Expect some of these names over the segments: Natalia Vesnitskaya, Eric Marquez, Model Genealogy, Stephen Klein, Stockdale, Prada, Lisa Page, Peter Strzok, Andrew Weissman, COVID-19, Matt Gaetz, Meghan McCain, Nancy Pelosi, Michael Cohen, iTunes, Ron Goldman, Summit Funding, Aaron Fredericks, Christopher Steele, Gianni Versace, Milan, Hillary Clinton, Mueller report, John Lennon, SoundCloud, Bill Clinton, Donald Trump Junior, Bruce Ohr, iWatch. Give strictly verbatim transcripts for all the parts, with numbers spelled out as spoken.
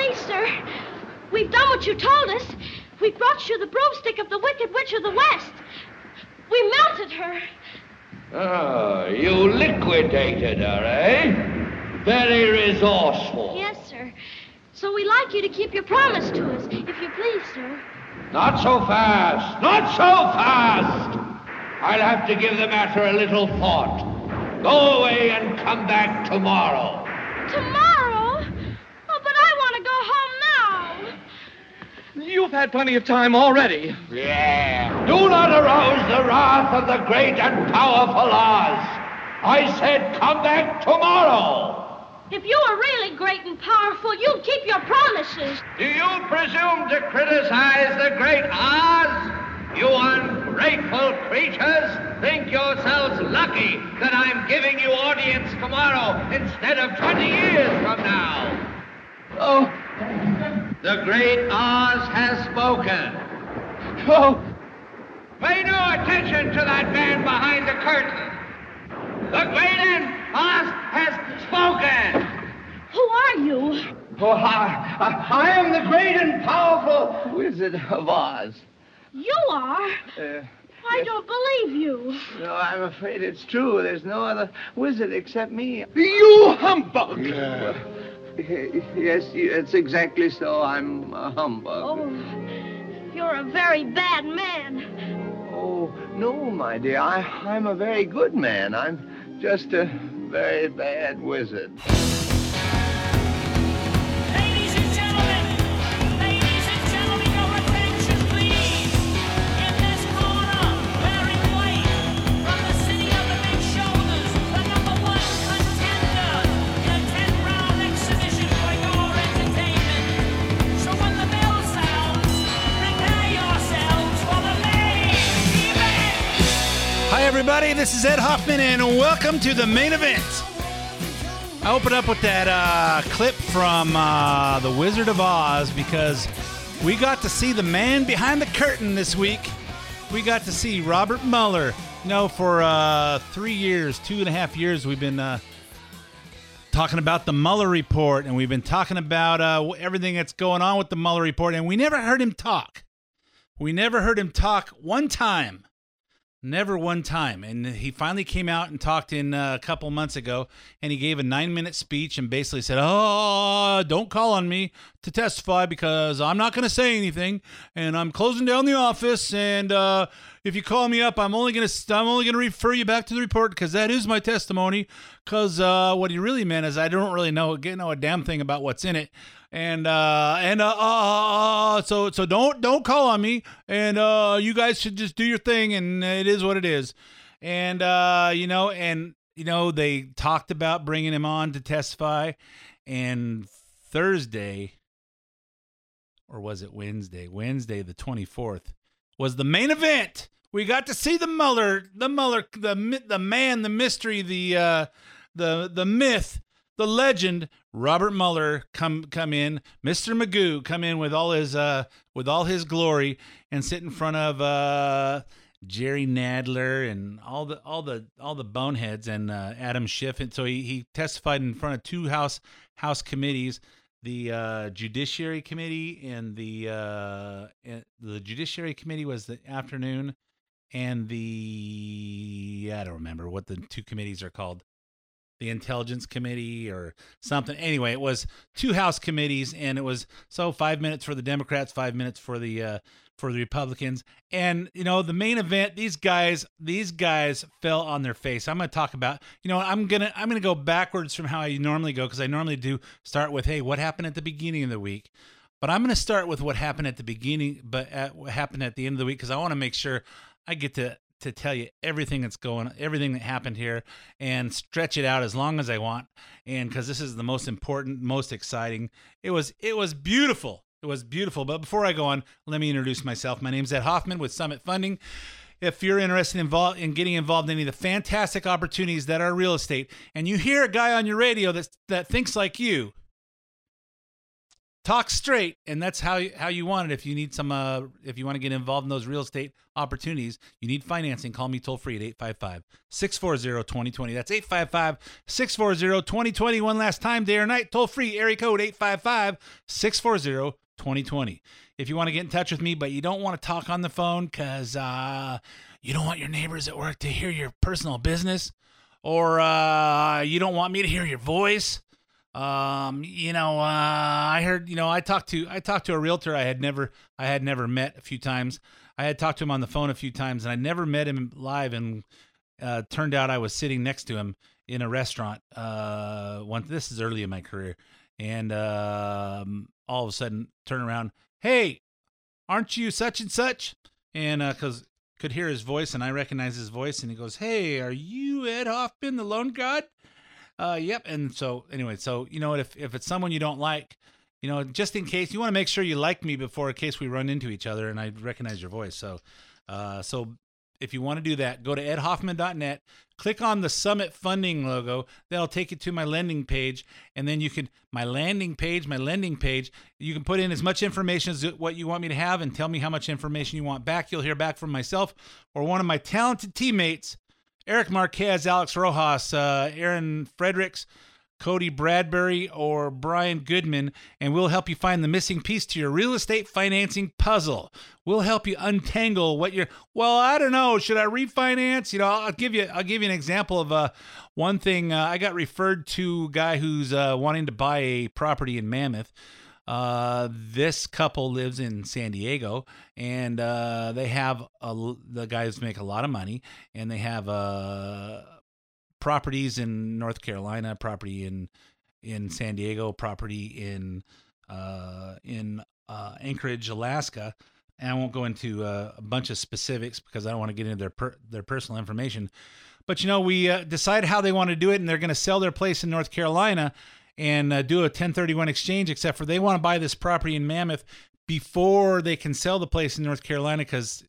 Please, sir, we've done what you told us. We brought you the broomstick of the Wicked Witch of the West. We melted her. Ah, you liquidated her, eh? Very resourceful. Yes, sir. So we'd like you to keep your promise to us, if you please, sir. Not so fast. Not so fast. I'll have to give the matter a little thought. Go away and come back tomorrow. Tomorrow? Oh, but I want to go home now. You've had plenty of time already. Yeah. Do not arouse the wrath of the great and powerful Oz. I said come back tomorrow. If you were really great and powerful, you'd keep your promises. Do you presume to criticize the great Oz? You ungrateful creatures, think yourselves lucky that I'm giving you audience tomorrow instead of twenty years from now. Oh. The great Oz has spoken. Oh. Pay no attention to that man behind the curtain. The great Oz has spoken. Who are you? Oh, I, I, I am the great and powerful Wizard of Oz. You are? Uh, I yes. don't believe you. No, I'm afraid it's true. There's no other wizard except me. You humbug! Yeah. Yes, it's exactly so. I'm a humbug. Oh, you're a very bad man. Oh, no, my dear. I, I'm a very good man. I'm just a very bad wizard. Ladies and gentlemen, ladies and gentlemen, your attention, please. In this corner, wearing white, from the city of the big shoulders, the number one contender in a ten-round exhibition for your entertainment. So when the bell sounds, prepare yourselves for the main event. Hi, everybody. This is Ed Hoffman, and welcome to the main event. I open up with that uh, clip from uh, The Wizard of Oz because we got to see the man behind the curtain this week. We got to see Robert Mueller. You know, for uh, three years, two and a half years, we've been uh, talking about the Mueller report, and we've been talking about uh, everything that's going on with the Mueller report, and we never heard him talk. We never heard him talk one time. Never one time. And he finally came out and talked in uh, a couple months ago, and he gave a nine-minute speech and basically said, oh, don't call on me to testify because I'm not going to say anything, and I'm closing down the office, and uh, if you call me up, I'm only going to I'm only going to refer you back to the report because that is my testimony, because uh, what he really meant is I don't really know, know a damn thing about what's in it. And uh and uh, uh so so don't don't call on me, and uh you guys should just do your thing, and it is what it is. And uh you know and you know they talked about bringing him on to testify, and Thursday, or was it Wednesday? Wednesday the twenty-fourth was the main event. We got to see the Mueller, the Mueller, the the man, the mystery, the uh the the myth, the legend. Robert Mueller come come in, Mister Magoo come in with all his uh with all his glory, and sit in front of uh Jerry Nadler and all the all the all the boneheads, and uh, Adam Schiff. And so he, he testified in front of two House House committees, the uh, Judiciary Committee, and the uh, the Judiciary Committee was the afternoon, and the I don't remember what the two committees are called. The Intelligence Committee or something. Anyway, it was two House committees, and it was so five minutes for the Democrats, five minutes for the uh, for the Republicans. And you know, the main event, these guys, these guys fell on their face. I'm going to talk about, you know, I'm gonna I'm gonna go backwards from how I normally go, because I normally do start with, hey, what happened at the beginning of the week? But I'm going to start with what happened at the beginning, but at what happened at the end of the week, because I want to make sure I get to. to tell you everything that's going on, everything that happened here, and stretch it out as long as I want. And cause this is the most important, most exciting. It was, it was beautiful. It was beautiful. But before I go on, let me introduce myself. My name's Ed Hoffman with Summit Funding. If you're interested in, vol- in getting involved in any of the fantastic opportunities that are real estate, and you hear a guy on your radio that's, that thinks like you, talk straight, and that's how how you want it. If you need some, uh, if you want to get involved in those real estate opportunities, you need financing, call me toll free at eight five five, six four zero, two zero two zero. That's eight five five, six four zero, two zero two zero. One last time, day or night, toll free, area code eight five five, six four zero, two zero two zero. If you want to get in touch with me, but you don't want to talk on the phone because uh, you don't want your neighbors at work to hear your personal business, or uh, you don't want me to hear your voice. Um, you know, uh, I heard, you know, I talked to, I talked to a realtor I had never, I had never met a few times. I had talked to him on the phone a few times and I never met him live. And, uh, turned out I was sitting next to him in a restaurant. Uh, once this is early in my career and, um, uh, all of a sudden turn around, hey, aren't you such and such? And, uh, cause could hear his voice and I recognize his voice and he goes, hey, are you Ed Hoffman, the loan god? Uh, yep. And so anyway, so, you know, if, if it's someone you don't like, you know, just in case, you want to make sure you like me before in case we run into each other and I recognize your voice. So, uh, so if you want to do that, go to ed hoffman dot net, click on the Summit Funding logo. That'll take you to my landing page. And then you can, my landing page, my lending page, you can put in as much information as what you want me to have and tell me how much information you want back. You'll hear back from myself or one of my talented teammates, Eric Marquez, Alex Rojas, uh, Aaron Fredericks, Cody Bradbury, or Brian Goodman, and we'll help you find the missing piece to your real estate financing puzzle. We'll help you untangle what you're, well, I don't know, should I refinance? You know, I'll give you, I'll give you an example of uh, one thing. Uh, I got referred to a guy who's uh, wanting to buy a property in Mammoth. Uh, this couple lives in San Diego and, uh, they have, a, the guys make a lot of money and they have, uh, properties in North Carolina, property in, in San Diego, property in, uh, in, uh, Anchorage, Alaska. And I won't go into uh, a bunch of specifics because I don't want to get into their, per- their personal information, but you know, we uh, decide how they want to do it and they're going to sell their place in North Carolina and uh, do a ten thirty-one exchange, except for they want to buy this property in Mammoth before they can sell the place in North Carolina because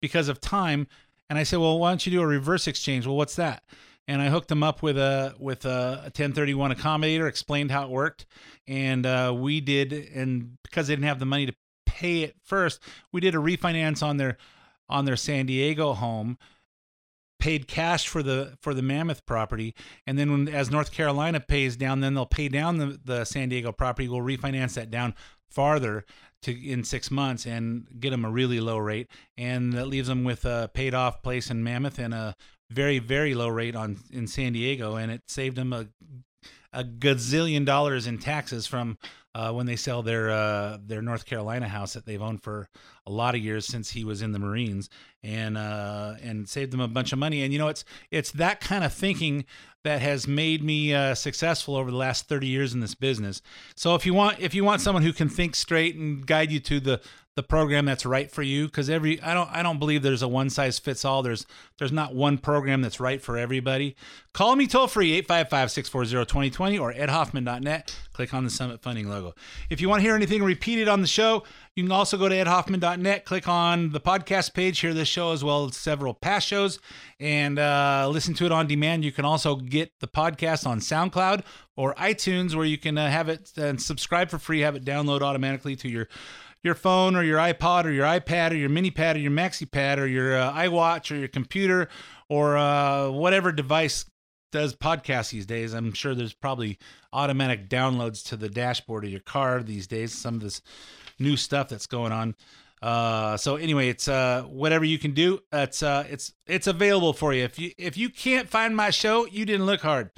because of time. And I said, well, why don't you do a reverse exchange? Well, what's that? And I hooked them up with a with a ten thirty-one accommodator, explained how it worked, and uh, we did. And because they didn't have the money to pay it first, we did a refinance on their on their San Diego home. Paid cash for the for the Mammoth property, and then when as North Carolina pays down, then they'll pay down the, the San Diego property. We'll refinance that down farther to in six months and get them a really low rate, and that leaves them with a paid off place in Mammoth and a very very low rate on in San Diego, and it saved them a a gazillion dollars in taxes from uh, when they sell their uh, their North Carolina house that they've owned for a lot of years since he was in the Marines, and uh, and saved them a bunch of money. And you know, it's it's that kind of thinking that has made me uh, successful over the last thirty years in this business. So if you want if you want someone who can think straight and guide you to the the program that's right for you, because every I don't I don't believe there's a one size fits all. There's there's not one program that's right for everybody. Call me toll free eight five five, six four zero, two zero two zero or ed hoffman dot net. Click on the Summit Funding logo. If you want to hear anything repeated on the show, you can also go to ed hoffman dot net. Click on the podcast page, hear this show as well as several past shows, and uh, listen to it on demand. You can also get the podcast on SoundCloud or iTunes, where you can uh, have it and subscribe for free, have it download automatically to your your phone or your iPod or your iPad or your mini pad or your maxi pad or your uh, iWatch or your computer or uh, whatever device does podcasts these days. I'm sure there's probably automatic downloads to the dashboard of your car these days, some of this new stuff that's going on. Uh, so anyway, it's, uh, whatever you can do, it's, uh, it's, it's available for you. If you, if you can't find my show, you didn't look hard.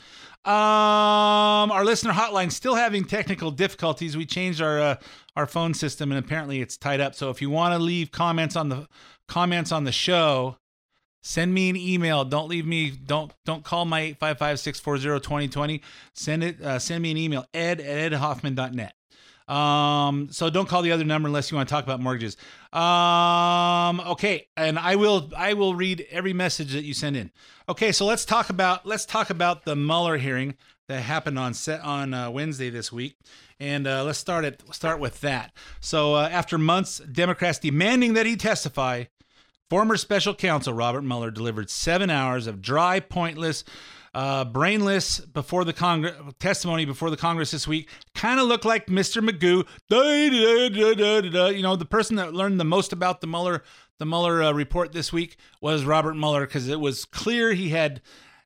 Um, our listener hotline still having technical difficulties. We changed our, uh, our phone system and apparently it's tied up. So if you want to leave comments on the comments on the show, send me an email. Don't leave me. Don't, don't call my eight five five, six four zero, two zero two zero. Send it, uh, send me an email, ed at ed hoffman dot net. Um, so don't call the other number unless you want to talk about mortgages. Um, okay. And I will, I will read every message that you send in. Okay. So let's talk about, let's talk about the Mueller hearing that happened on set on uh, Wednesday this week. And, uh, let's start at, start with that. So, uh, after months, Democrats demanding that he testify, former special counsel Robert Mueller delivered seven hours of dry, pointless Uh, brainless before the Congress testimony before the Congress this week kind of looked like Mister Magoo, you know, the person that learned the most about the Mueller the Mueller uh, report this week was Robert Mueller, because it was clear he had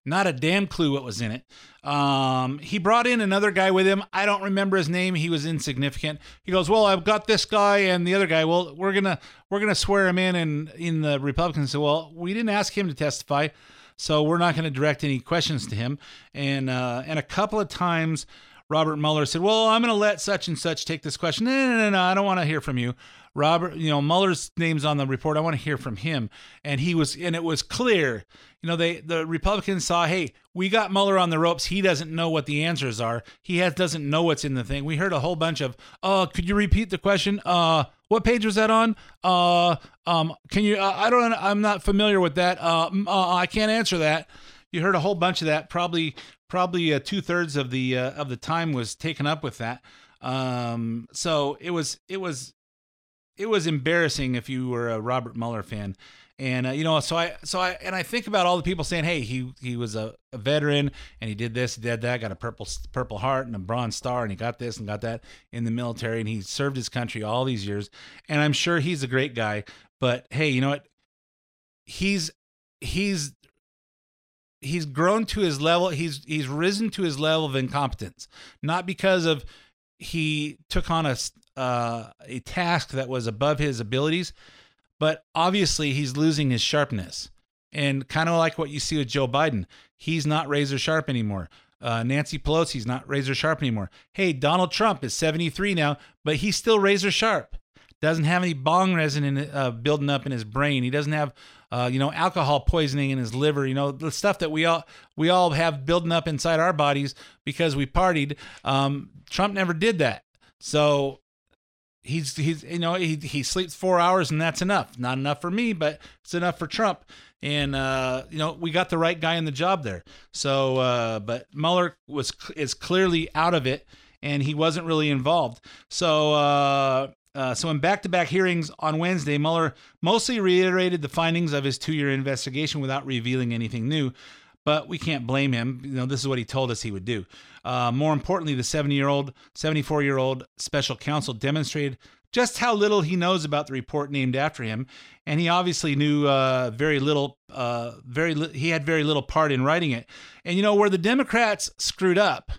not a damn clue what was in it. Um, he brought in another guy with him. I don't remember his name. He was insignificant. He goes, well, I've got this guy and the other guy. Well, we're gonna we're gonna swear him in, and in the Republicans said, well, we didn't ask him to testify, so we're not going to direct any questions to him. And uh, and a couple of times, Robert Mueller said, well, I'm going to let such and such take this question. No, no, no, no, I don't want to hear from you. Robert, you know, Mueller's name's on the report. I want to hear from him. And he was, and it was clear, you know, they, the Republicans saw, hey, we got Mueller on the ropes. He doesn't know what the answers are. He has, doesn't know what's in the thing. We heard a whole bunch of, uh, could you repeat the question? Uh, what page was that on? Uh, um, can you, uh, I don't, I'm not familiar with that. Uh, uh, I can't answer that. You heard a whole bunch of that. Probably, probably uh, two thirds of the, uh, of the time was taken up with that. Um, so it was, it was, it was embarrassing if you were a Robert Mueller fan. And, uh, you know, so I, so I, and I think about all the people saying, hey, he, he was a, a veteran and he did this, he did that, got a purple, purple heart and a bronze star. And he got this and got that in the military. And he served his country all these years. And I'm sure he's a great guy, but hey, you know what? He's, he's, he's grown to his level. He's, he's risen to his level of incompetence, not because of, he took on a, Uh, a task that was above his abilities, but obviously he's losing his sharpness. And kind of like what you see with Joe Biden, he's not razor sharp anymore. Uh, Nancy Pelosi's not razor sharp anymore. Hey, Donald Trump is seventy-three now, but he's still razor sharp. Doesn't have any bong resin in, uh, building up in his brain. He doesn't have, uh, you know, alcohol poisoning in his liver. You know, the stuff that we all we all have building up inside our bodies because we partied. Um, Trump never did that. So. He's, he's, you know, he, he sleeps four hours and that's enough. Not enough for me, but it's enough for Trump. And, uh, you know, we got the right guy in the job there. So, uh, but Mueller was, is clearly out of it and he wasn't really involved. So, uh, uh, so in back-to-back hearings on Wednesday, Mueller mostly reiterated the findings of his two-year investigation without revealing anything new. But we can't blame him. You know, this is what he told us he would do. Uh, more importantly, the seventy-year-old, seventy-four-year-old special counsel demonstrated just how little he knows about the report named after him, and he obviously knew uh, very little. Uh, very li- he had very little part in writing it. And you know where the Democrats screwed up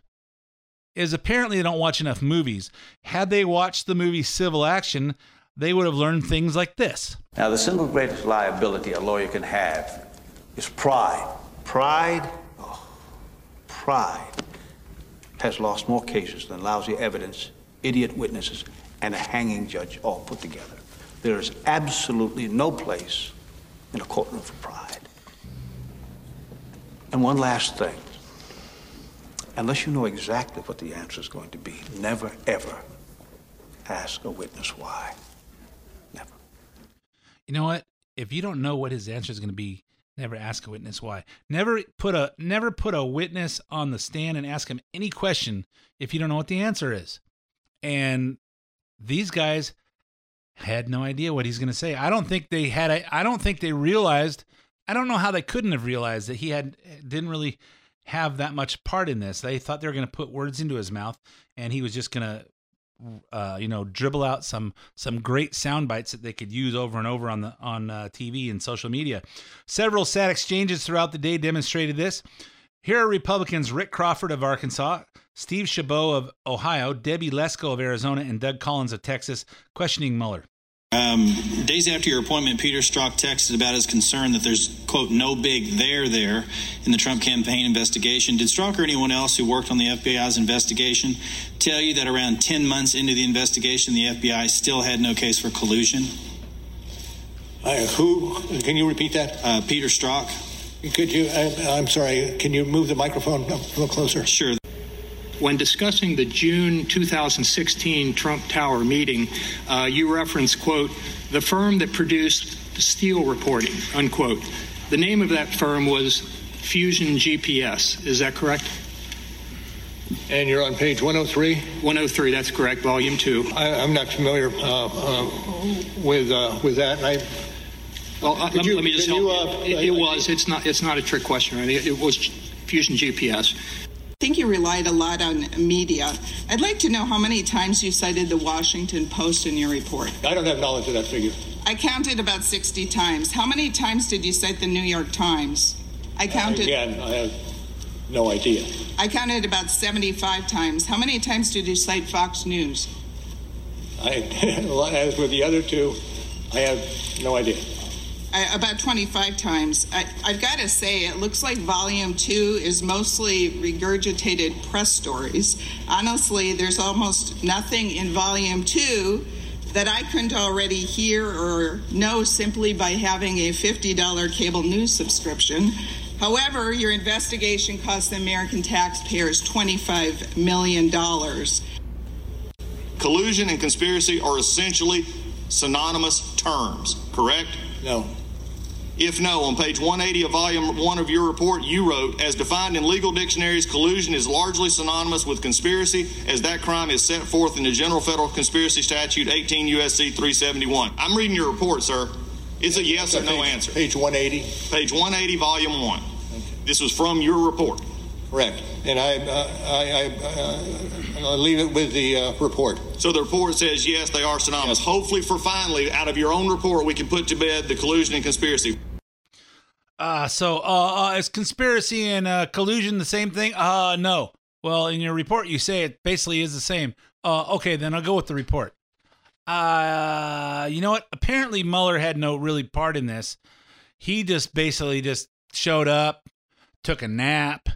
is apparently they don't watch enough movies. Had they watched the movie Civil Action, they would have learned things like this. Now, the single greatest liability a lawyer can have is pride. Pride, oh, pride has lost more cases than lousy evidence, idiot witnesses, and a hanging judge all put together. There is absolutely no place in a courtroom for pride. And one last thing. Unless you know exactly what the answer is going to be, never, ever ask a witness why. Never. You know what? If you don't know what his answer is going to be, never ask a witness why. Never put a never put a witness on the stand and ask him any question if you don't know what the answer is. And these guys had no idea what he's going to say. I don't think they had. I don't think they realized. I don't know how they couldn't have realized that he had didn't really have that much part in this. They thought they were going to put words into his mouth, and he was just going to. Uh, you know, dribble out some some great sound bites that they could use over and over on the on uh, T V and social media. Several sad exchanges throughout the day demonstrated this. Here are Republicans Rick Crawford of Arkansas, Steve Chabot of Ohio, Debbie Lesko of Arizona, and Doug Collins of Texas questioning Mueller. Um, days after your appointment, Peter Strzok texted about his concern that there's, quote, no big there there in the Trump campaign investigation. Did Strzok or anyone else who worked on the F B I's investigation tell you that around ten months into the investigation, the F B I still had no case for collusion? I, who? Can you repeat that? Uh, Peter Strzok. Could you? I, I'm sorry. Can you move the microphone a little closer? Sure. When discussing the June twenty sixteen Trump Tower meeting, uh, you referenced, quote, the firm that produced the Steele reporting, unquote. The name of that firm was Fusion G P S. Is that correct? And you're on page one oh three? one oh three, that's correct, volume two. I, I'm not familiar uh, uh, with uh, with that. I, well, I, let, you, let me just help you. Uh, it, it was. It's not, it's not a trick question. Right? It, it was Fusion G P S. I think you relied a lot on media. I'd like to know how many times you cited the Washington Post in your report. I don't have knowledge of that figure. I counted about sixty times. How many times did you cite the New York Times? I counted... Uh, again, I have no idea. I counted about seventy-five times. How many times did you cite Fox News? I, as with the other two, I have no idea. I, about twenty-five times. I, I've got to say, it looks like volume two is mostly regurgitated press stories. Honestly, there's almost nothing in volume two that I couldn't already hear or know simply by having a fifty dollar cable news subscription. However, your investigation cost the American taxpayers twenty-five million dollars. Collusion and conspiracy are essentially synonymous terms, correct? No. If no, on page one eighty of volume one of your report, you wrote, as defined in legal dictionaries, collusion is largely synonymous with conspiracy, as that crime is set forth in the General Federal Conspiracy Statute eighteen U S C three seventy-one. I'm reading your report, sir. It's a yes or no answer. Page one eighty. Page one eighty, volume one. Okay. This was from your report. Correct. And I, uh, I, I uh, leave it with the uh, report. So the report says, yes, they are synonymous. Yes. Hopefully, for finally, out of your own report, we can put to bed the collusion and conspiracy. Uh, so uh, uh, is conspiracy and uh, collusion the same thing? Uh, no. Well, in your report, you say it basically is the same. Uh, okay, then I'll go with the report. Uh, you know what? Apparently, Mueller had no really part in this. He just basically just showed up, took a nap.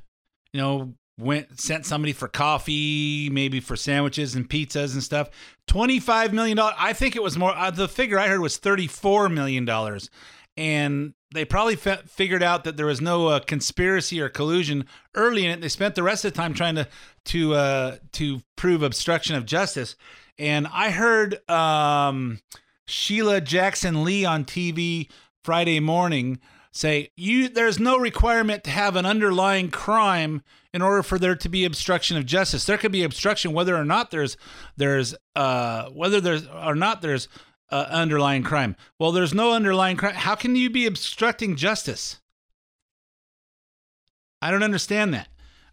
You know, went sent somebody for coffee, maybe for sandwiches and pizzas and stuff. twenty-five million dollars. I think it was more. Uh, the figure I heard was thirty-four million dollars. And they probably fe- figured out that there was no uh, conspiracy or collusion early in it. They spent the rest of the time trying to to uh, to prove obstruction of justice. And I heard um, Sheila Jackson Lee on T V Friday morning say, you, there's no requirement to have an underlying crime in order for there to be obstruction of justice. There could be obstruction whether or not there's there's uh whether there's or not there's uh, underlying crime. Well, there's no underlying crime. How can you be obstructing justice? I don't understand that.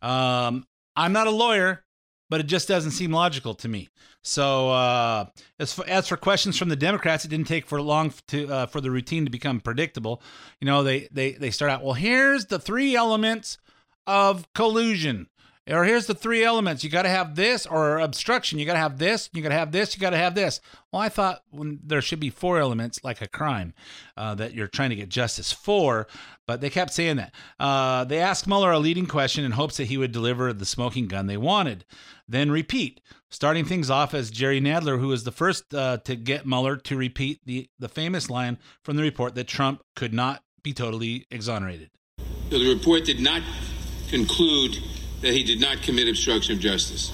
Um, I'm not a lawyer, but it just doesn't seem logical to me. So uh, as, for, as for questions from the Democrats, it didn't take for long to, uh, for the routine to become predictable. You know, they, they, they start out, well, here's the three elements of collusion. Or here's the three elements. You got to have this or obstruction. You got to have this. You got to have this. You got to have this. Well, I thought when there should be four elements like a crime uh, that you're trying to get justice for, but they kept saying that. Uh, they asked Mueller a leading question in hopes that he would deliver the smoking gun they wanted. Then repeat, starting things off as Jerry Nadler, who was the first uh, to get Mueller to repeat the, the famous line from the report that Trump could not be totally exonerated. So the report did not conclude that he did not commit obstruction of justice.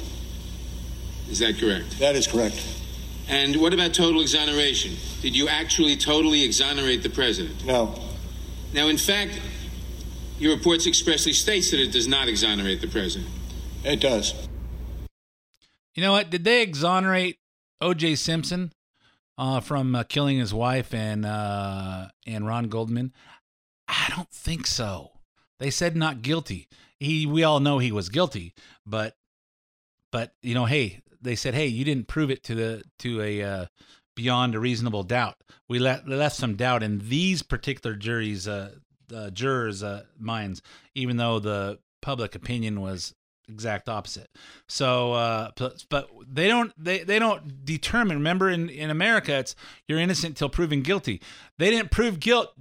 Is that correct? That is correct. And what about total exoneration? Did you actually totally exonerate the president? No. Now, in fact, your report expressly states that it does not exonerate the president. It does. You know what? Did they exonerate O J Simpson uh, from uh, killing his wife and uh, and Ron Goldman? I don't think so. They said not guilty. He, we all know he was guilty, but, but you know, hey, they said, hey, you didn't prove it to the to a uh, beyond a reasonable doubt. We left left some doubt in these particular juries, uh, uh, jurors' uh, minds, even though the public opinion was exact opposite. So, uh, but they don't they, they don't determine. Remember, in in America, it's you're innocent till proven guilty. They didn't prove guilt.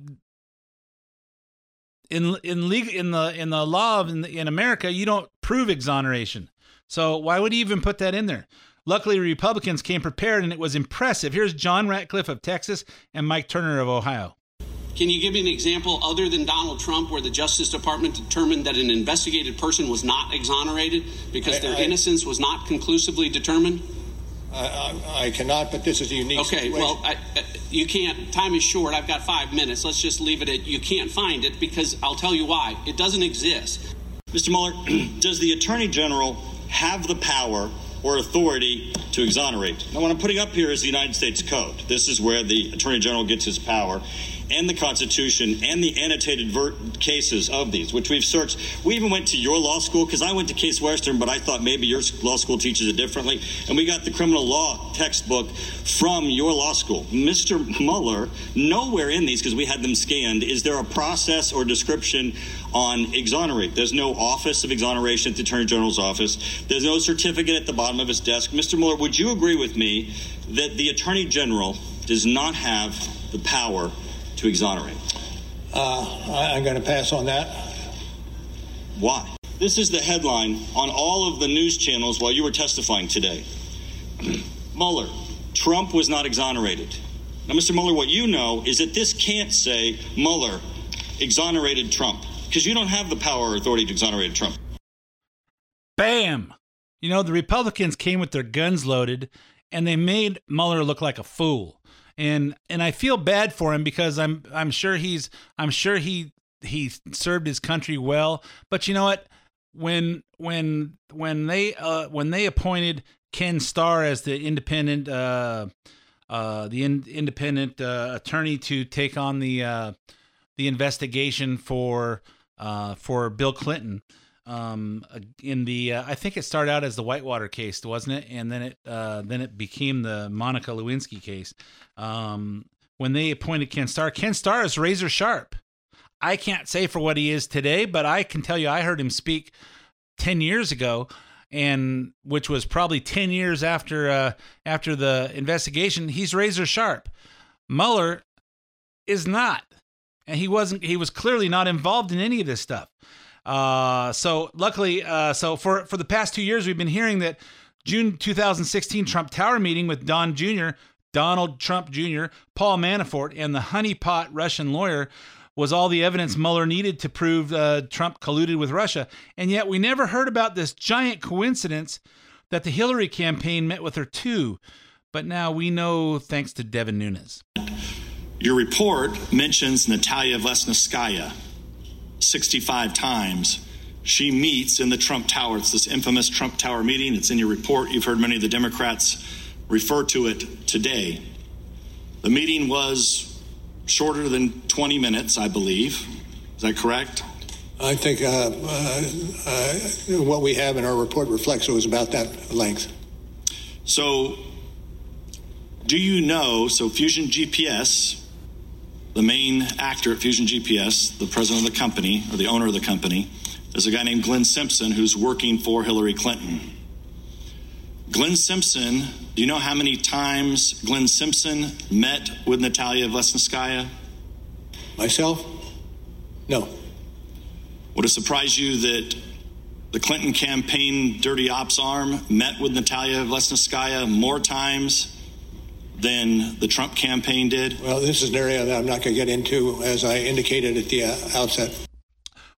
In in legal in the in the law of in, the, in America, you don't prove exoneration. So why would he even put that in there? Luckily, Republicans came prepared, and it was impressive. Here's John Ratcliffe of Texas and Mike Turner of Ohio. Can you give me an example other than Donald Trump where the Justice Department determined that an investigated person was not exonerated because I, their I, innocence was not conclusively determined? I, I, I cannot, but this is a unique okay, situation. Okay, well, I, I, you can't. Time is short. I've got five minutes. Let's just leave it at you can't find it because I'll tell you why. It doesn't exist. Mister Mueller, does the Attorney General have the power or authority to exonerate? Now, what I'm putting up here is the United States Code. This is where the Attorney General gets his power. and the Constitution and the annotated ver- cases of these, which we've searched. We even went to your law school, because I went to Case Western, but I thought maybe your law school teaches it differently. And we got the criminal law textbook from your law school. Mister Mueller, nowhere in these, because we had them scanned, is there a process or description on exonerate. There's no office of exoneration at the Attorney General's office. There's no certificate at the bottom of his desk. Mister Mueller, would you agree with me that the Attorney General does not have the power to exonerate? Uh, I'm going to pass on that. Why? This is the headline on all of the news channels while you were testifying today. Mueller, Trump was not exonerated. Now, Mister Mueller, what you know is that this can't say Mueller exonerated Trump, because you don't have the power or authority to exonerate Trump. Bam! You know, the Republicans came with their guns loaded, and they made Mueller look like a fool. And and I feel bad for him, because I'm I'm sure he's I'm sure he he served his country well. But you know what? When when when they uh, when they appointed Ken Starr as the independent uh, uh, the in, independent uh, attorney to take on the uh, the investigation for uh, for Bill Clinton. Um, in the uh, I think it started out as the Whitewater case, wasn't it? And then it uh, then it became the Monica Lewinsky case. Um, when they appointed Ken Starr, Ken Starr is razor sharp. I can't say for what he is today, but I can tell you I heard him speak ten years ago, and which was probably ten years after uh, after the investigation. He's razor sharp. Mueller is not, and he wasn't. He was clearly not involved in any of this stuff. Uh, so luckily, uh, so for, for the past two years, we've been hearing that June twenty sixteen Trump Tower meeting with Don Junior, Donald Trump Junior, Paul Manafort, and the honeypot Russian lawyer was all the evidence Mueller needed to prove uh, Trump colluded with Russia. And yet we never heard about this giant coincidence that the Hillary campaign met with her too. But now we know, thanks to Devin Nunes. Your report mentions Natalia Vesnitskaya sixty-five times. She meets in the Trump Tower. It's this infamous Trump Tower meeting. It's in your report. You've heard many of the Democrats refer to it today. The meeting was shorter than twenty minutes, I believe. Is that correct? I think uh, uh, uh, what we have in our report reflects it was about that length. So do you know, so Fusion G P S, the main actor at Fusion G P S, the president of the company, or the owner of the company, is a guy named Glenn Simpson, who's working for Hillary Clinton. Glenn Simpson, do you know how many times Glenn Simpson met with Natalia Vesnitskaya? Myself? No. Would it surprise you that the Clinton campaign dirty ops arm met with Natalia Vesnitskaya more times than the Trump campaign did? Well, this is an area that I'm not going to get into, as I indicated at the uh, outset.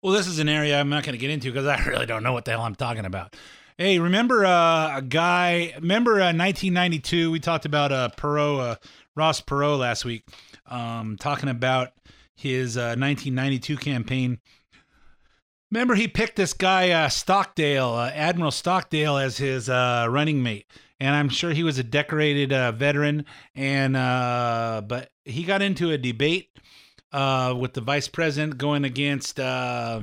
Well, this is an area I'm not going to get into because I really don't know what the hell I'm talking about. Hey, remember uh, a guy, remember uh, nineteen ninety-two, we talked about uh, Perot, uh, Ross Perot last week, um, talking about his uh, nineteen ninety-two campaign. Remember he picked this guy, uh, Stockdale, uh, Admiral Stockdale, as his uh, running mate. And I'm sure he was a decorated uh, veteran, and uh, but he got into a debate uh, with the vice president, going against uh,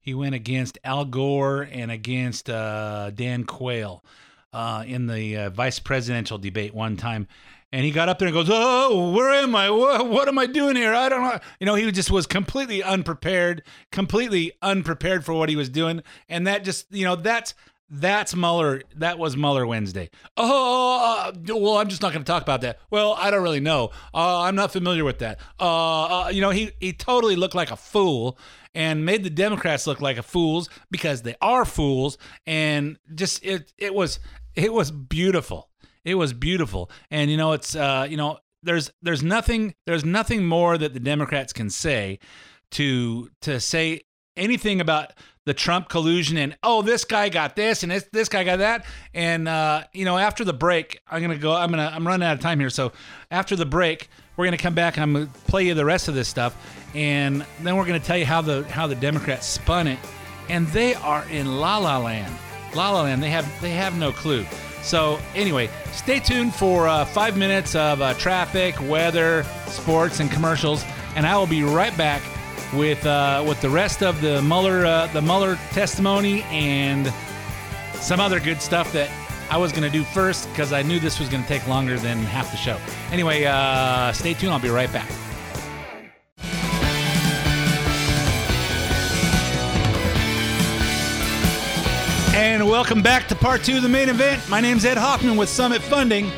he went against Al Gore and against uh, Dan Quayle uh, in the uh, vice presidential debate one time. And he got up there and goes, "Oh, where am I? What, what am I doing here? I don't know." You know, he just was completely unprepared, completely unprepared for what he was doing, and that just you know that's. That's Mueller. That was Mueller Wednesday. Oh, uh, well, I'm just not going to talk about that. Well, I don't really know. Uh, I'm not familiar with that. Uh, uh, you know, he, he totally looked like a fool and made the Democrats look like a fools because they are fools. And just it it was it was beautiful. It was beautiful. And, you know, it's uh, you know, there's there's nothing there's nothing more that the Democrats can say to to say anything about the Trump collusion and, oh, this guy got this and this, this guy got that. And, uh, you know, after the break, I'm going to go, I'm going to, I'm running out of time here. So after the break, we're going to come back and I'm going to play you the rest of this stuff. And then we're going to tell you how the, how the Democrats spun it. And they are in la la land, la la land. They have, they have no clue. So anyway, stay tuned for uh, five minutes of uh, traffic, weather, sports, and commercials. and I will be right back with uh, with the rest of the Mueller uh, the Mueller testimony and some other good stuff that I was going to do first because I knew this was going to take longer than half the show. Anyway, uh, stay tuned. I'll be right back. And welcome back to part two of the main event. My name's Ed Hoffman with Summit Funding.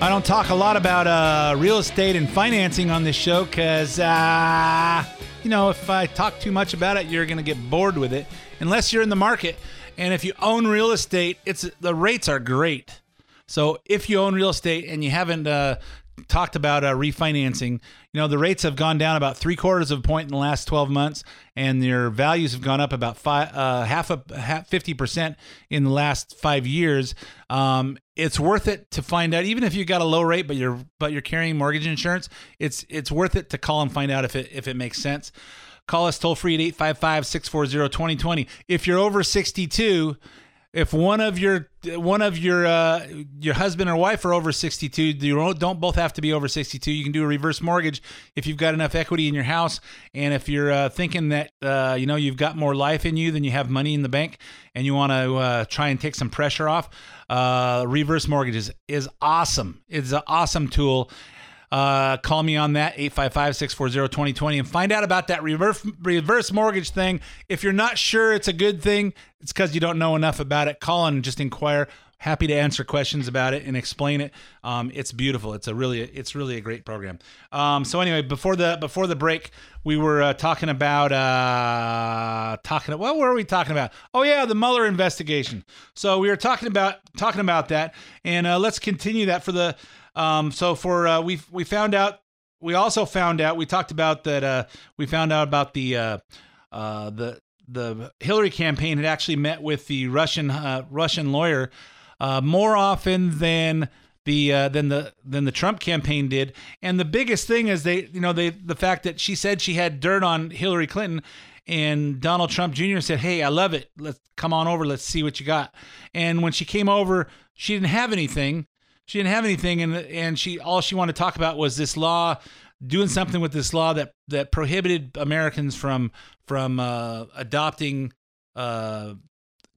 I don't talk a lot about uh, real estate and financing on this show because, uh, you know, if I talk too much about it, you're going to get bored with it. Unless you're in the market. And if you own real estate, it's the rates are great. So if you own real estate and you haven't uh, talked about uh, refinancing, you know, the rates have gone down about three quarters of a point in the last twelve months, and their values have gone up about five, uh, half a half, fifty percent in the last five years. Um, it's worth it to find out, even if you got a low rate, but you're but you're carrying mortgage insurance. It's it's worth it to call and find out if it if it makes sense. Call us toll free at eight five five, six four zero, two zero two zero. If you're over sixty-two, if one of your one of your uh, your husband or wife are over sixty-two, you don't, don't both have to be over sixty-two. You can do a reverse mortgage if you've got enough equity in your house, and if you're uh, thinking that uh, you know you've got more life in you than you have money in the bank, and you want to uh, try and take some pressure off. Uh, reverse mortgages is awesome. It's an awesome tool. Uh, call me on that, eight five five, six four zero, two zero two zero, and find out about that reverse reverse mortgage thing. If you're not sure it's a good thing, it's because you don't know enough about it. Call and just inquire. Happy to answer questions about it and explain it. Um, it's beautiful. It's a really it's really a great program. Um, so anyway, before the before the break, we were uh, talking about uh, talking. What were we talking about? Oh yeah, the Mueller investigation. So we were talking about talking about that, and uh, let's continue that for the. Um, so for uh, we we found out. We also found out. We talked about that. Uh, we found out about the uh, uh, the the Hillary campaign had actually met with the Russian uh, Russian lawyer. Uh, more often than the uh, than the than the Trump campaign did, and the biggest thing is they, you know, they the fact that she said she had dirt on Hillary Clinton, and Donald Trump Junior said, "Hey, I love it. Let's come on over. Let's see what you got." And when she came over, she didn't have anything. She didn't have anything, and and she all she wanted to talk about was this law, doing something with this law that that prohibited Americans from from uh, adopting uh,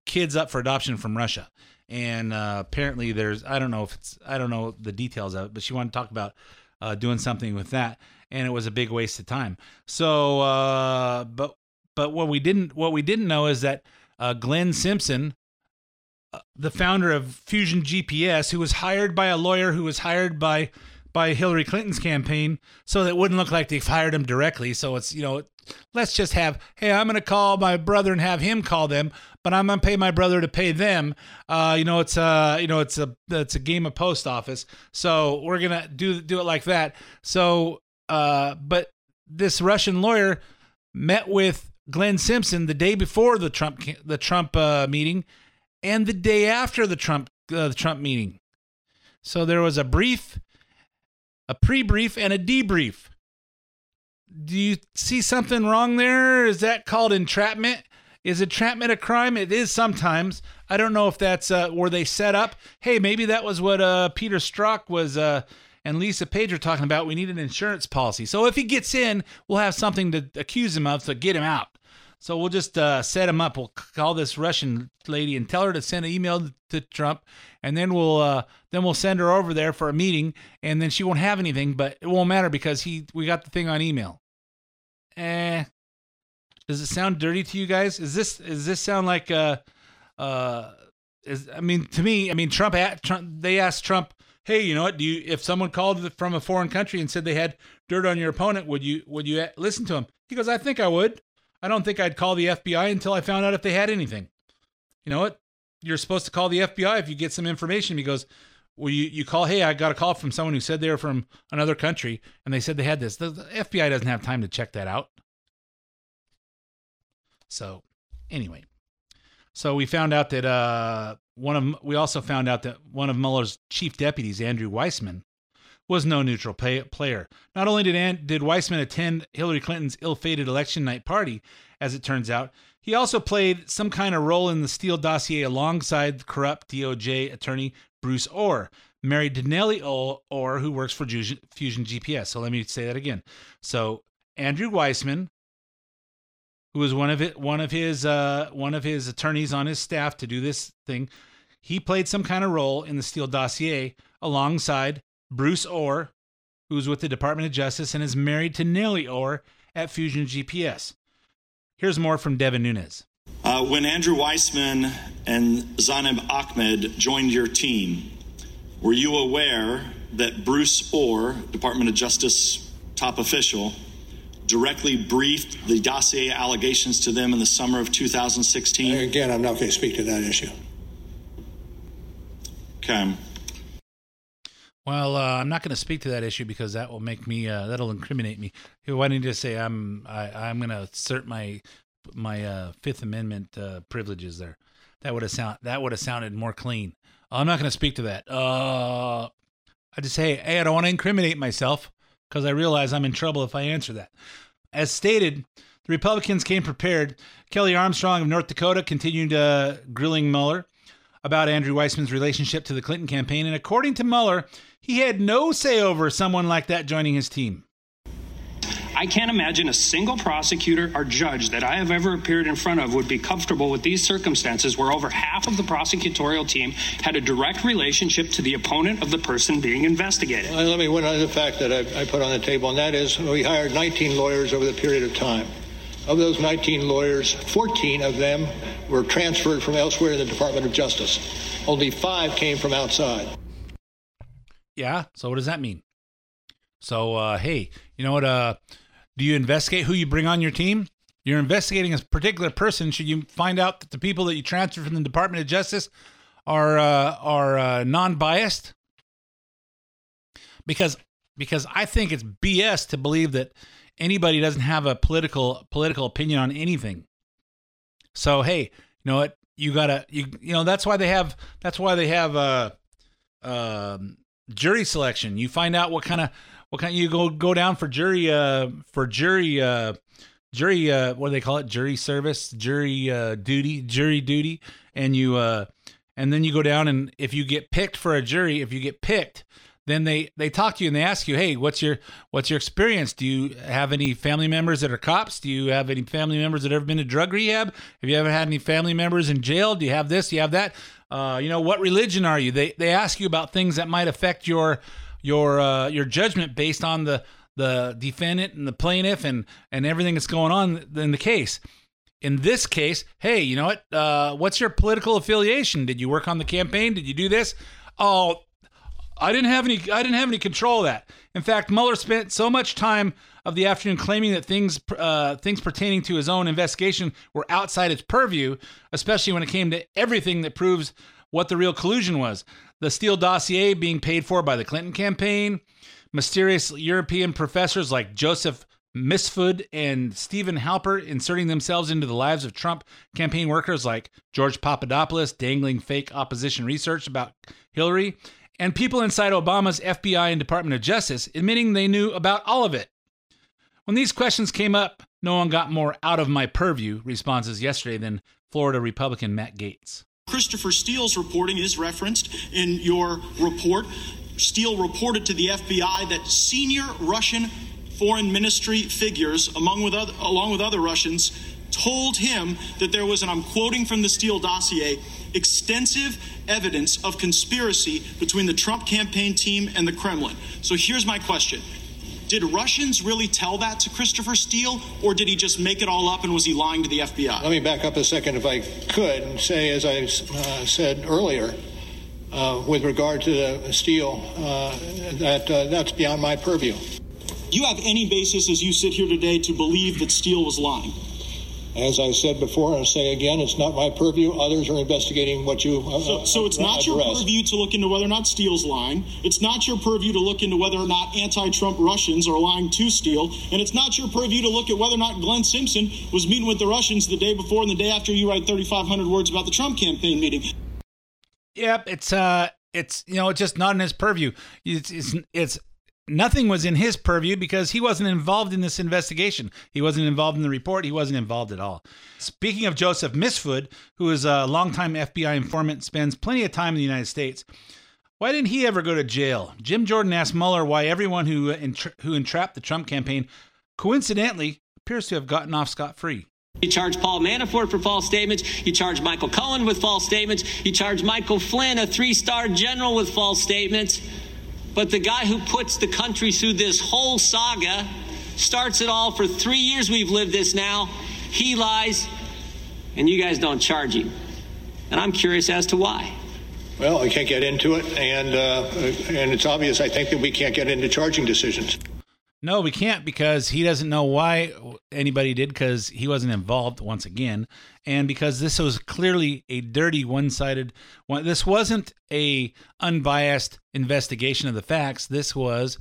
kids up for adoption from Russia. And uh, apparently there's, I don't know if it's, I don't know the details of it, but she wanted to talk about uh, doing something with that. And it was a big waste of time. So, uh, but, but what we didn't, what we didn't know is that uh, Glenn Simpson, uh, the founder of Fusion G P S, who was hired by a lawyer who was hired by, by Hillary Clinton's campaign, so that it wouldn't look like they've hired him directly. So it's, you know, let's just have, hey, I'm going to call my brother and have him call them, but I'm going to pay my brother to pay them. Uh, you know, it's a, you know, it's a, it's a game of post office. So we're going to do, do it like that. So, uh, but this Russian lawyer met with Glenn Simpson the day before the Trump, the Trump uh, meeting and the day after the Trump, uh, the Trump meeting. So there was a brief, a pre-brief and a debrief. Do you see something wrong there? Is that called entrapment? Is entrapment a crime? It is sometimes. I don't know if that's uh, where they set up. Hey, maybe that was what uh, Peter Strzok was uh, and Lisa Page were talking about. We need an insurance policy. So if he gets in, we'll have something to accuse him of, so get him out. So we'll just uh, set him up. We'll call this Russian lady and tell her to send an email to Trump, and then we'll uh, then we'll send her over there for a meeting, and then she won't have anything, but it won't matter because he we got the thing on email. Eh, does it sound dirty to you guys? Is this is this sound like uh uh is I mean to me I mean Trump, at, Trump they asked Trump, hey, you know what? Do you if someone called from a foreign country and said they had dirt on your opponent, would you would you listen to him? He goes, I think I would. I don't think I'd call the F B I until I found out if they had anything. You know what? You're supposed to call the F B I if you get some information. He goes, well, you, you call, hey, I got a call from someone who said they were from another country, and they said they had this. The, the F B I doesn't have time to check that out. So anyway, so we found out that uh, one of we also found out that one of Mueller's chief deputies, Andrew Weissman, was no neutral pay, player. Not only did An- did Weissman attend Hillary Clinton's ill-fated election night party, as it turns out, he also played some kind of role in the Steele dossier alongside the corrupt D O J attorney Bruce Ohr, married to Nellie Ohr, who works for Fusion G P S. So let me say that again. So Andrew Weissman, who was one of it, one of his uh, one of his attorneys on his staff to do this thing, he played some kind of role in the Steele dossier alongside Bruce Ohr, who's with the Department of Justice and is married to Nellie Ohr at Fusion G P S. Here's more from Devin Nunes. Uh, when Andrew Weissman and Zainab Ahmed joined your team, were you aware that Bruce Ohr, Department of Justice top official, directly briefed the dossier allegations to them in the summer of two thousand sixteen? Again, I'm not going to speak to that issue. Okay. Well, uh, I'm not going to speak to that issue because that will make me, uh, that'll incriminate me. Why didn't you just say I'm, I, I'm going to assert my, my uh, Fifth Amendment uh, privileges there? That would have sound, that would have sounded more clean. I'm not going to speak to that. Uh, I just say, hey, I don't want to incriminate myself because I realize I'm in trouble if I answer that. As stated, the Republicans came prepared. Kelly Armstrong of North Dakota continued uh, grilling Mueller about Andrew Weissman's relationship to the Clinton campaign. And according to Mueller, he had no say over someone like that joining his team. I can't imagine a single prosecutor or judge that I have ever appeared in front of would be comfortable with these circumstances where over half of the prosecutorial team had a direct relationship to the opponent of the person being investigated. Well, let me win on the fact that I, I put on the table, and that is we hired nineteen lawyers over the period of time. Of those nineteen lawyers, fourteen of them were transferred from elsewhere to the Department of Justice. Only five came from outside. Yeah, so what does that mean? So, uh, hey, you know what, uh... do you investigate who you bring on your team? You're investigating a particular person. Should you find out that the people that you transfer from the Department of Justice are uh, are uh, non-biased? Because because I think it's B S to believe that anybody doesn't have a political political opinion on anything. So hey, you know what? You gotta you you know that's why they have that's why they have uh, uh, jury selection. You find out what kind of What kind you go go down for jury uh for jury uh jury uh what do they call it jury service jury uh duty jury duty and you uh and then you go down, and if you get picked for a jury if you get picked then they they talk to you and they ask you, hey, what's your what's your experience? Do you have any family members that are cops? Do you have any family members that have ever been to drug rehab? Have you ever had any family members in jail? Do you have this? Do you have that? Uh you know, what religion are you? They they ask you about things that might affect your your uh, your judgment based on the, the defendant and the plaintiff and, and everything that's going on in the case. In this case, hey, you know what? Uh, what's your political affiliation? Did you work on the campaign? Did you do this? Oh, I didn't have any. I didn't have any control of that. In fact, Mueller spent so much time of the afternoon claiming that things uh, things pertaining to his own investigation were outside its purview, especially when it came to everything that proves what the real collusion was. The Steele dossier being paid for by the Clinton campaign, mysterious European professors like Joseph Mifsud and Stephen Halper inserting themselves into the lives of Trump campaign workers like George Papadopoulos, dangling fake opposition research about Hillary, and people inside Obama's F B I and Department of Justice admitting they knew about all of it. When these questions came up, no one got more out of my purview responses yesterday than Florida Republican Matt Gaetz. Christopher Steele's reporting is referenced in your report. Steele reported to the F B I that senior Russian foreign ministry figures, among with other, along with other Russians, told him that there was, and I'm quoting from the Steele dossier, extensive evidence of conspiracy between the Trump campaign team and the Kremlin. So here's my question. Did Russians really tell that to Christopher Steele, or did he just make it all up and was he lying to the F B I? Let me back up a second, if I could, and say, as I uh, said earlier, uh, with regard to Steele, uh, that uh, that's beyond my purview. Do you have any basis, as you sit here today, to believe that Steele was lying? As I said before, and I'll say again, it's not my purview. Others are investigating what you uh, So, so it's uh, not your address. Purview to look into whether or not Steele's lying. It's not your purview to look into whether or not anti-Trump Russians are lying to Steele. And it's not your purview to look at whether or not Glenn Simpson was meeting with the Russians the day before and the day after you write thirty-five hundred words about the Trump campaign meeting. Yep, it's, uh, it's you know, it's just not in his purview. It's, it's, it's Nothing was in his purview because he wasn't involved in this investigation. He wasn't involved in the report. He wasn't involved at all. Speaking of Joseph Mifsud, who is a longtime F B I informant, spends plenty of time in the United States. Why didn't he ever go to jail? Jim Jordan asked Mueller why everyone who entra- who entrapped the Trump campaign coincidentally appears to have gotten off scot-free. You charge Paul Manafort for false statements. You charge Michael Cohen with false statements. You charge Michael Flynn, a three-star general, with false statements. But the guy who puts the country through this whole saga, starts it all for three years we've lived this now, he lies, and you guys don't charge him. And I'm curious as to why. Well, I can't get into it, and uh, and it's obvious, I think, that we can't get into charging decisions. No, we can't, because he doesn't know why anybody did, because he wasn't involved once again, and because this was clearly a dirty, one-sided one. This wasn't a unbiased investigation of the facts. This was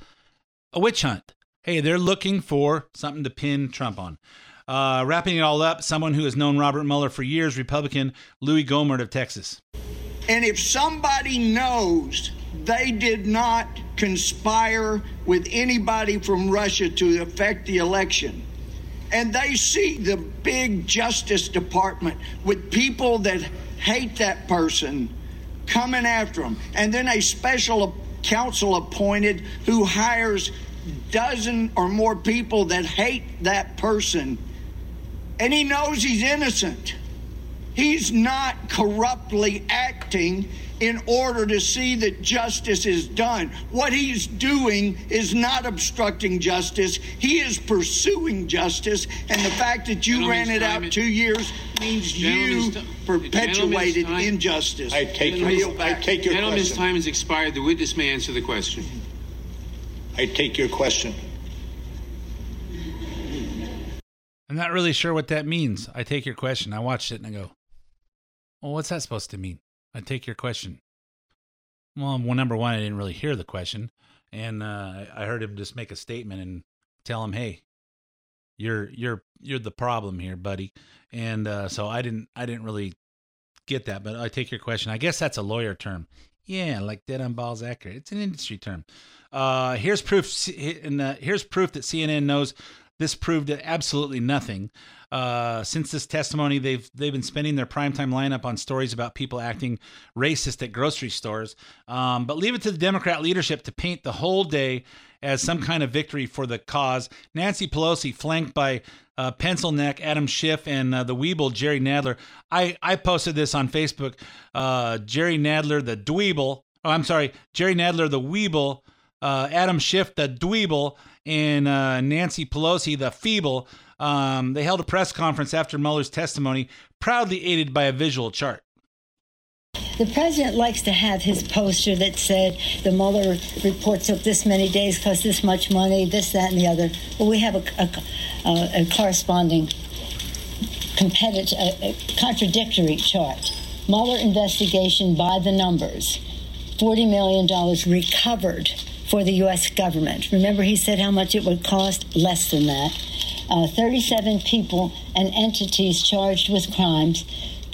a witch hunt. Hey, they're looking for something to pin Trump on. Uh, wrapping it all up, someone who has known Robert Mueller for years, Republican Louis Gohmert of Texas. And if somebody knows they did not conspire with anybody from Russia to affect the election, and they see the big Justice Department with people that hate that person coming after them, and then a special counsel appointed who hires dozen or more people that hate that person, and he knows he's innocent. He's not corruptly acting in order to see that justice is done. What he's doing is not obstructing justice. He is pursuing justice. And the fact that you ran it out two years means you perpetuated injustice. I take your, I take your question. Gentleman's time has expired. The witness may answer the question. I take your question. I'm not really sure what that means. I take your question. I watched it and I go, well, what's that supposed to mean? I take your question. Well, well, number one, I didn't really hear the question. And uh, I heard him just make a statement and tell him, hey, you're you're you're the problem here, buddy. And uh, so I didn't I didn't really get that, but I take your question. I guess that's a lawyer term. Yeah, like dead on balls accurate. It's an industry term. Uh, here's proof and uh, here's proof that C N N knows this proved absolutely nothing. Uh, since this testimony, they've they've been spending their primetime lineup on stories about people acting racist at grocery stores. Um, but leave it to the Democrat leadership to paint the whole day as some kind of victory for the cause. Nancy Pelosi, flanked by uh, pencil neck Adam Schiff and uh, the Weeble Jerry Nadler. I, I posted this on Facebook. Uh, Jerry Nadler, the Dweeble. Oh, I'm sorry, Jerry Nadler, the Weeble. Uh, Adam Schiff, the Dweeble, and uh, Nancy Pelosi, the Feeble. Um, they held a press conference after Mueller's testimony, proudly aided by a visual chart. The president likes to have his poster that said the Mueller report took this many days, cost this much money, this, that, and the other. Well, we have a, a, a corresponding competitive, a, a contradictory chart. Mueller investigation by the numbers, forty million dollars recovered for the U S government. Remember, he said how much it would cost? Less than that. Uh, thirty-seven people and entities charged with crimes,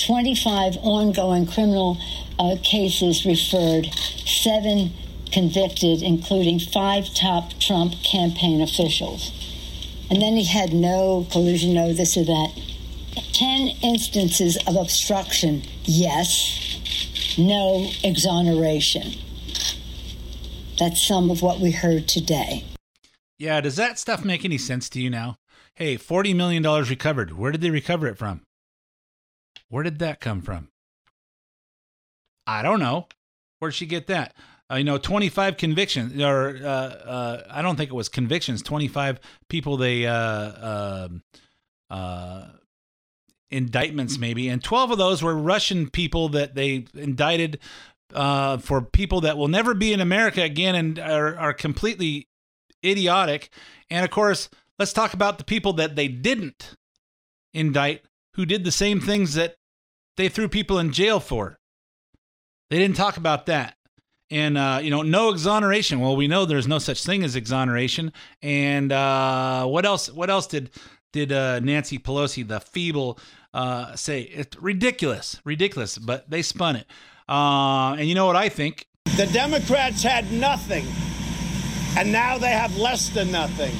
twenty-five ongoing criminal uh, cases referred, seven convicted, including five top Trump campaign officials. And then he had no collusion, no this or that. ten instances of obstruction, yes, no exoneration. That's some of what we heard today. Yeah, does that stuff make any sense to you now? Hey, forty million dollars recovered. Where did they recover it from? Where did that come from? I don't know. Where'd she get that? Uh, you know, twenty-five convictions, or uh, uh, I don't think it was convictions, twenty-five people they, uh, uh, uh, indictments maybe, and twelve of those were Russian people that they indicted uh, for people that will never be in America again and are, are completely idiotic. And of course, let's talk about the people that they didn't indict, who did the same things that they threw people in jail for. They didn't talk about that. And, uh, you know, no exoneration. Well, we know there's no such thing as exoneration. And uh, what else? What else did did uh, Nancy Pelosi, the Feeble, uh, say? It's ridiculous, ridiculous. But they spun it. Uh, and you know what I think? The Democrats had nothing, and now they have less than nothing.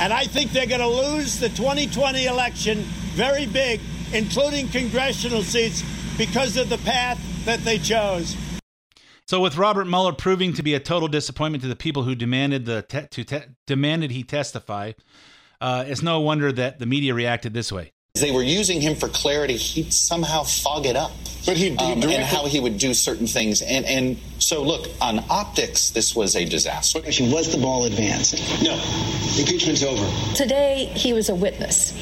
And I think they're going to lose the twenty twenty election very big, including congressional seats, because of the path that they chose. So with Robert Mueller proving to be a total disappointment to the people who demanded the te- to te- demanded he testify, uh, it's no wonder that the media reacted this way. They were using him for clarity. He'd somehow fog it up, but he, he um, and how he would do certain things. And, and so, look, on optics, this was a disaster. She was the ball advanced. No, impeachment's over. Today, he was a witness.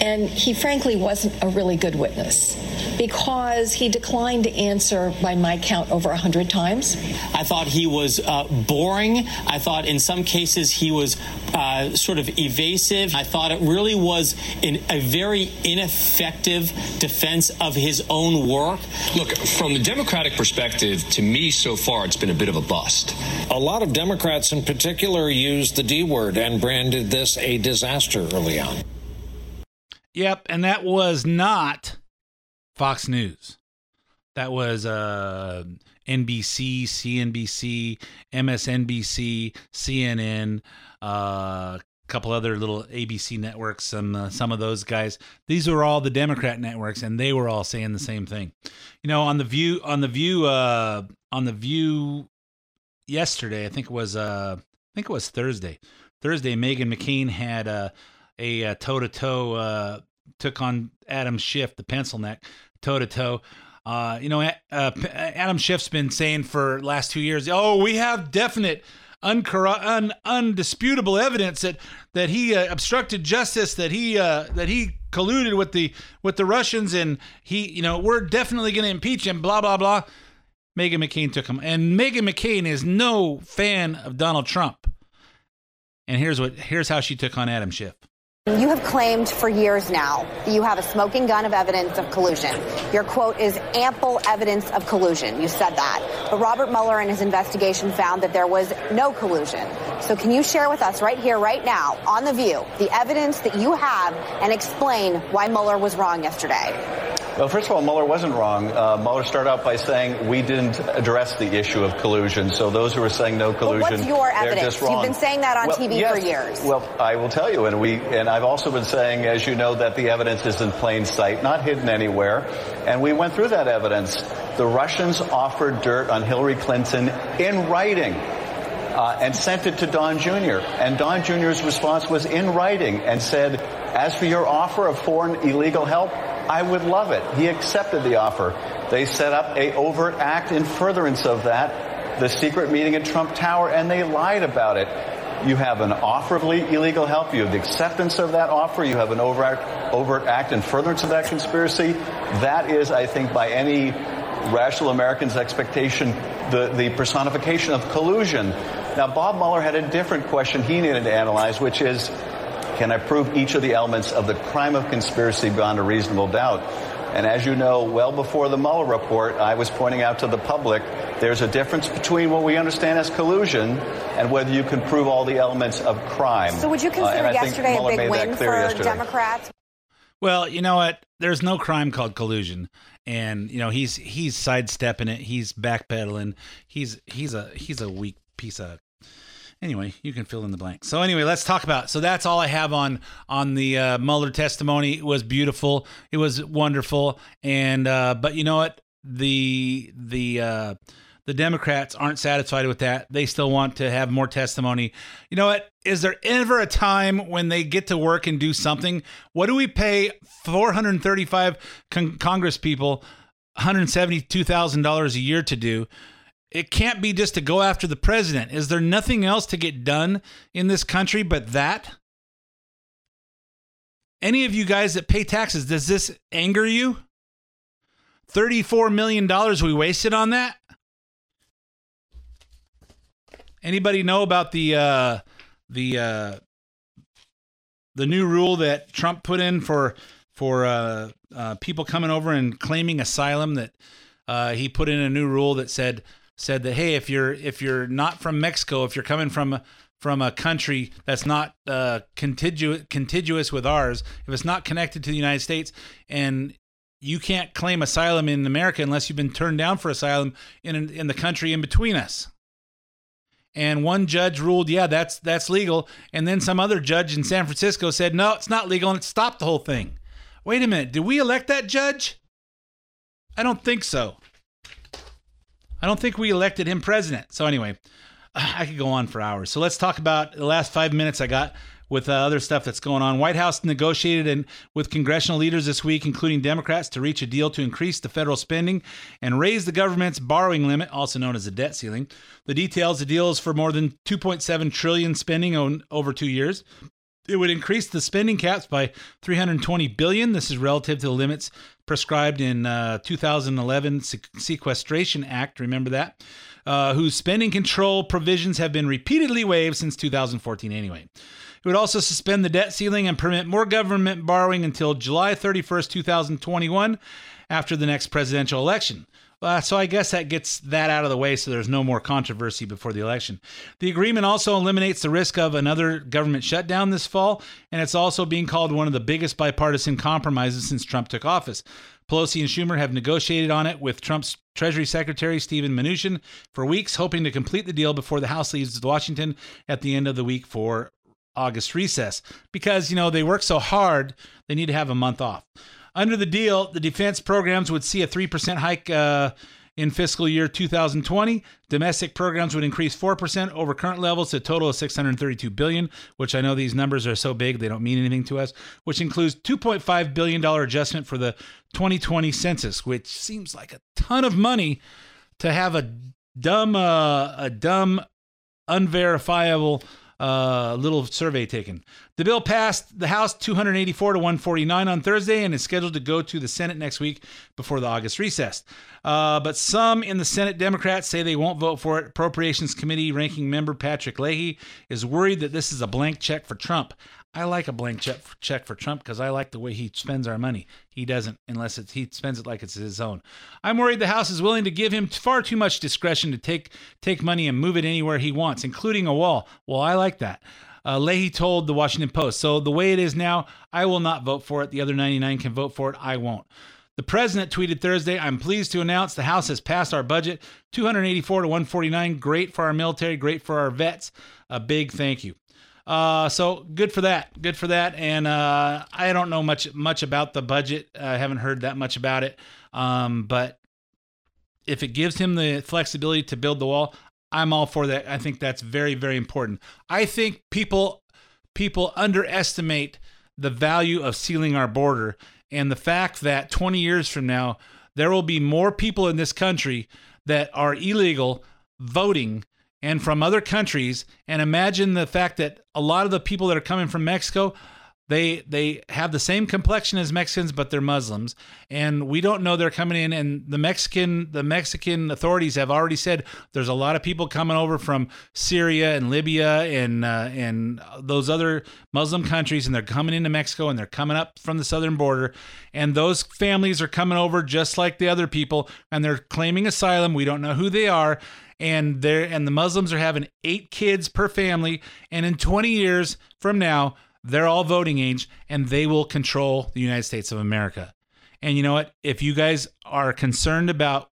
And he frankly wasn't a really good witness because he declined to answer, by my count, over one hundred times. I thought he was uh, boring. I thought in some cases he was uh, sort of evasive. I thought it really was an, a very ineffective defense of his own work. Look, from the Democratic perspective, to me so far, it's been a bit of a bust. A lot of Democrats in particular used the D word and branded this a disaster early on. Yep, and that was not Fox News. That was uh, N B C, C N B C, M S N B C, C N N, a uh, couple other little A B C networks, some uh, some of those guys. These were all the Democrat networks, and they were all saying the same thing. You know, on the View, on the View, uh, on the View yesterday, I think it was, uh, I think it was Thursday. Thursday, Meghan McCain had a. Uh, A uh, toe-to-toe uh, took on Adam Schiff, the pencil neck, toe-to-toe. Uh, you know, uh, Adam Schiff's been saying for last two years, oh, we have definite, uncorru- un- undisputable evidence that that he uh, obstructed justice, that he uh, that he colluded with the with the Russians, and he, you know, we're definitely going to impeach him. Blah blah blah. Meghan McCain took him, and Meghan McCain is no fan of Donald Trump. And here's what here's how she took on Adam Schiff. You have claimed for years now that you have a smoking gun of evidence of collusion. Your quote is ample evidence of collusion. You said that. But Robert Mueller and his investigation found that there was no collusion. So can you share with us right here, right now, on The View, the evidence that you have and explain why Mueller was wrong yesterday? Well, first of all, Mueller wasn't wrong. Uh, Mueller started out by saying we didn't address the issue of collusion. So those who are saying no collusion, well, what's your evidence? They're just wrong. You've been saying that on well, T V yes. for years. Well, I will tell you, and we and I've also been saying, as you know, that the evidence is in plain sight, not hidden anywhere. And we went through that evidence. The Russians offered dirt on Hillary Clinton in writing. Uh, and sent it to Don Junior And Don Junior's response was in writing and said, as for your offer of foreign illegal help, I would love it. He accepted the offer. They set up a overt act in furtherance of that, the secret meeting at Trump Tower, and they lied about it. You have an offer of illegal help. You have the acceptance of that offer. You have an overt, overt act in furtherance of that conspiracy. That is, I think, by any rational American's expectation, the, the personification of collusion. Now, Bob Mueller had a different question he needed to analyze, which is, can I prove each of the elements of the crime of conspiracy beyond a reasonable doubt? And as you know, well before the Mueller report, I was pointing out to the public, there's a difference between what we understand as collusion and whether you can prove all the elements of crime. So would you consider uh, yesterday a big win for yesterday. Democrats? Well, you know what? There's no crime called collusion. And, you know, he's he's sidestepping it. He's backpedaling. He's he's a he's a weak piece of... Anyway, you can fill in the blank. So anyway, let's talk about it. So that's all I have on on the uh, Mueller testimony. It was beautiful. It was wonderful. And uh, but you know what? The the uh, the Democrats aren't satisfied with that. They still want to have more testimony. You know what? Is there ever a time when they get to work and do something? What do we pay four hundred thirty-five con- Congress people one hundred seventy-two thousand dollars a year to do? It can't be just to go after the president. Is there nothing else to get done in this country but that? Any of you guys that pay taxes, does this anger you? thirty-four million dollars we wasted on that? Anybody know about the uh, the uh, the new rule that Trump put in for for uh, uh, people coming over and claiming asylum? That uh, he put in a new rule that said. Said that, hey, if you're if you're not from Mexico, if you're coming from from a country that's not uh, contiguous contiguous with ours, if it's not connected to the United States, and you can't claim asylum in America unless you've been turned down for asylum in in the country in between us. And one judge ruled, yeah, that's that's legal, and then some other judge in San Francisco said, no, it's not legal, and it stopped the whole thing. Wait a minute, did we elect that judge? I don't think so. I don't think we elected him president. So anyway, I could go on for hours. So let's talk about the last five minutes I got with uh, other stuff that's going on. White House negotiated in, with congressional leaders this week, including Democrats, to reach a deal to increase the federal spending and raise the government's borrowing limit, also known as the debt ceiling. The details, the deal is for more than two point seven trillion dollars spending on, over two years. It would increase the spending caps by three hundred twenty billion dollars. This is relative to the limits prescribed in uh, two thousand eleven Sequestration Act. Remember that? Uh, whose spending control provisions have been repeatedly waived since two thousand fourteen anyway. It would also suspend the debt ceiling and permit more government borrowing until July thirty-first, twenty twenty-one, after the next presidential election. Uh, so I guess that gets that out of the way so there's no more controversy before the election. The agreement also eliminates the risk of another government shutdown this fall, and it's also being called one of the biggest bipartisan compromises since Trump took office. Pelosi and Schumer have negotiated on it with Trump's Treasury Secretary Steven Mnuchin for weeks, hoping to complete the deal before the House leaves Washington at the end of the week for August recess. Because, you know, they work so hard, they need to have a month off. Under the deal, the defense programs would see a three percent hike uh, in fiscal year two thousand twenty. Domestic programs would increase four percent over current levels to a total of six hundred thirty-two billion dollars, which I know these numbers are so big they don't mean anything to us, which includes two point five billion dollars adjustment for the twenty twenty census, which seems like a ton of money to have a dumb, uh, a dumb, unverifiable A uh, little survey taken. The bill passed the House two hundred eighty-four to one forty-nine on Thursday and is scheduled to go to the Senate next week before the August recess. Uh, but some in the Senate Democrats say they won't vote for it. Appropriations Committee ranking member Patrick Leahy is worried that this is a blank check for Trump. I like a blank check for, check for Trump because I like the way he spends our money. He doesn't, unless it's, he spends it like it's his own. I'm worried the House is willing to give him far too much discretion to take take money and move it anywhere he wants, including a wall. Well, I like that. Uh, Leahy told the Washington Post, so the way it is now, I will not vote for it. The other ninety-nine can vote for it. I won't. The president tweeted Thursday, I'm pleased to announce the House has passed our budget, two hundred eighty-four to one forty-nine. Great for our military, great for our vets. A big thank you. Uh, so good for that. Good for that. And, uh, I don't know much, much about the budget. I haven't heard that much about it. Um, but if it gives him the flexibility to build the wall, I'm all for that. I think that's very, very important. I think people, people underestimate the value of sealing our border and the fact that twenty years from now, there will be more people in this country that are illegal voting and from other countries, and imagine the fact that a lot of the people that are coming from Mexico, they they have the same complexion as Mexicans, but they're Muslims, and we don't know they're coming in. And the Mexican the Mexican authorities have already said there's a lot of people coming over from Syria and Libya and uh, and those other Muslim countries, and they're coming into Mexico and they're coming up from the southern border, and those families are coming over just like the other people, and they're claiming asylum. We don't know who they are. And there, and the Muslims are having eight kids per family. And in twenty years from now, they're all voting age and they will control the United States of America. And you know what? If you guys are concerned about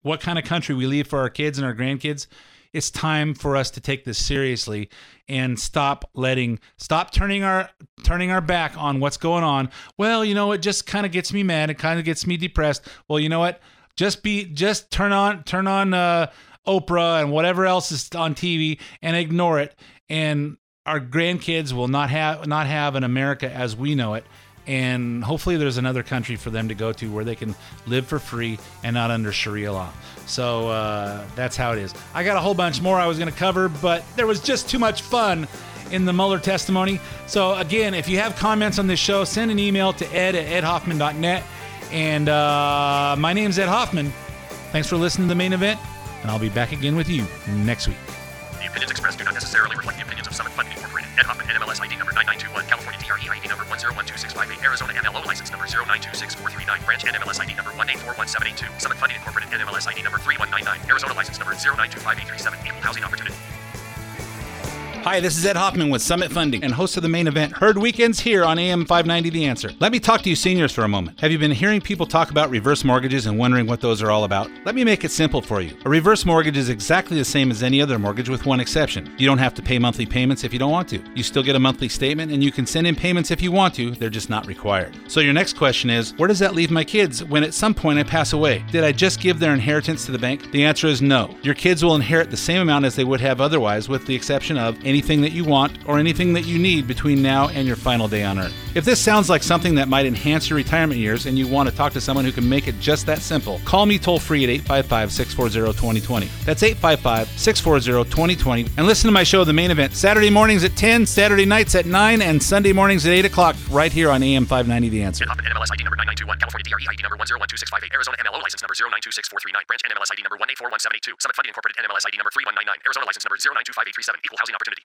what kind of country we leave for our kids and our grandkids, it's time for us to take this seriously and stop letting, stop turning our turning our back on what's going on. Well, you know, it just kind of gets me mad. It kind of gets me depressed. Well, you know what? Just be, just turn on, turn on, uh, Oprah and whatever else is on T V and ignore it. And our grandkids will not have not have an America as we know it. And hopefully there's another country for them to go to where they can live for free and not under Sharia law. So uh, that's how it is. I got a whole bunch more I was going to cover, but there was just too much fun in the Mueller testimony. So again, if you have comments on this show, send an email to ed at edhoffman dot net. And uh, my name's Ed Hoffman. Thanks for listening to The Main Event. And I'll be back again with you next week. The opinions expressed do not necessarily reflect the opinions of Summit Funding Incorporated. Ed Hoffman, N M L S I D number nine nine two one, California D R E I D number one zero one two six five eight, Arizona M L O license number zero nine two six four three nine, branch N M L S I D number one eight four one seven eight two, Summit Funding Incorporated, N M L S I D number three one nine nine, Arizona license number zero nine two five eight three seven, equal housing opportunity. Hi, this is Ed Hoffman with Summit Funding and host of The Main Event, heard weekends here on A M five ninety The Answer. Let me talk to you seniors for a moment. Have you been hearing people talk about reverse mortgages and wondering what those are all about? Let me make it simple for you. A reverse mortgage is exactly the same as any other mortgage with one exception. You don't have to pay monthly payments if you don't want to. You still get a monthly statement and you can send in payments if you want to. They're just not required. So your next question is, where does that leave my kids when at some point I pass away? Did I just give their inheritance to the bank? The answer is no. Your kids will inherit the same amount as they would have otherwise, with the exception of anything that you want or anything that you need between now and your final day on earth. If this sounds like something that might enhance your retirement years and you want to talk to someone who can make it just that simple, call me toll free at eight five five, six four zero, two zero two zero. That's eight five five, six four zero, two zero two zero. And listen to my show, The Main Event, Saturday mornings at ten, Saturday nights at nine, and Sunday mornings at eight o'clock, right here on A M five ninety The Answer. N M L S I D number nine nine two one, California D R E I D number one zero one two six five eight, Arizona M L O license number zero nine two six four three nine, branch N M L S I D number one eight four one seven eight two, Summit Funding Incorporated N M L S I D number three one nine nine, Arizona license number zero nine two five eight three seven, Equal Housing Opportunity.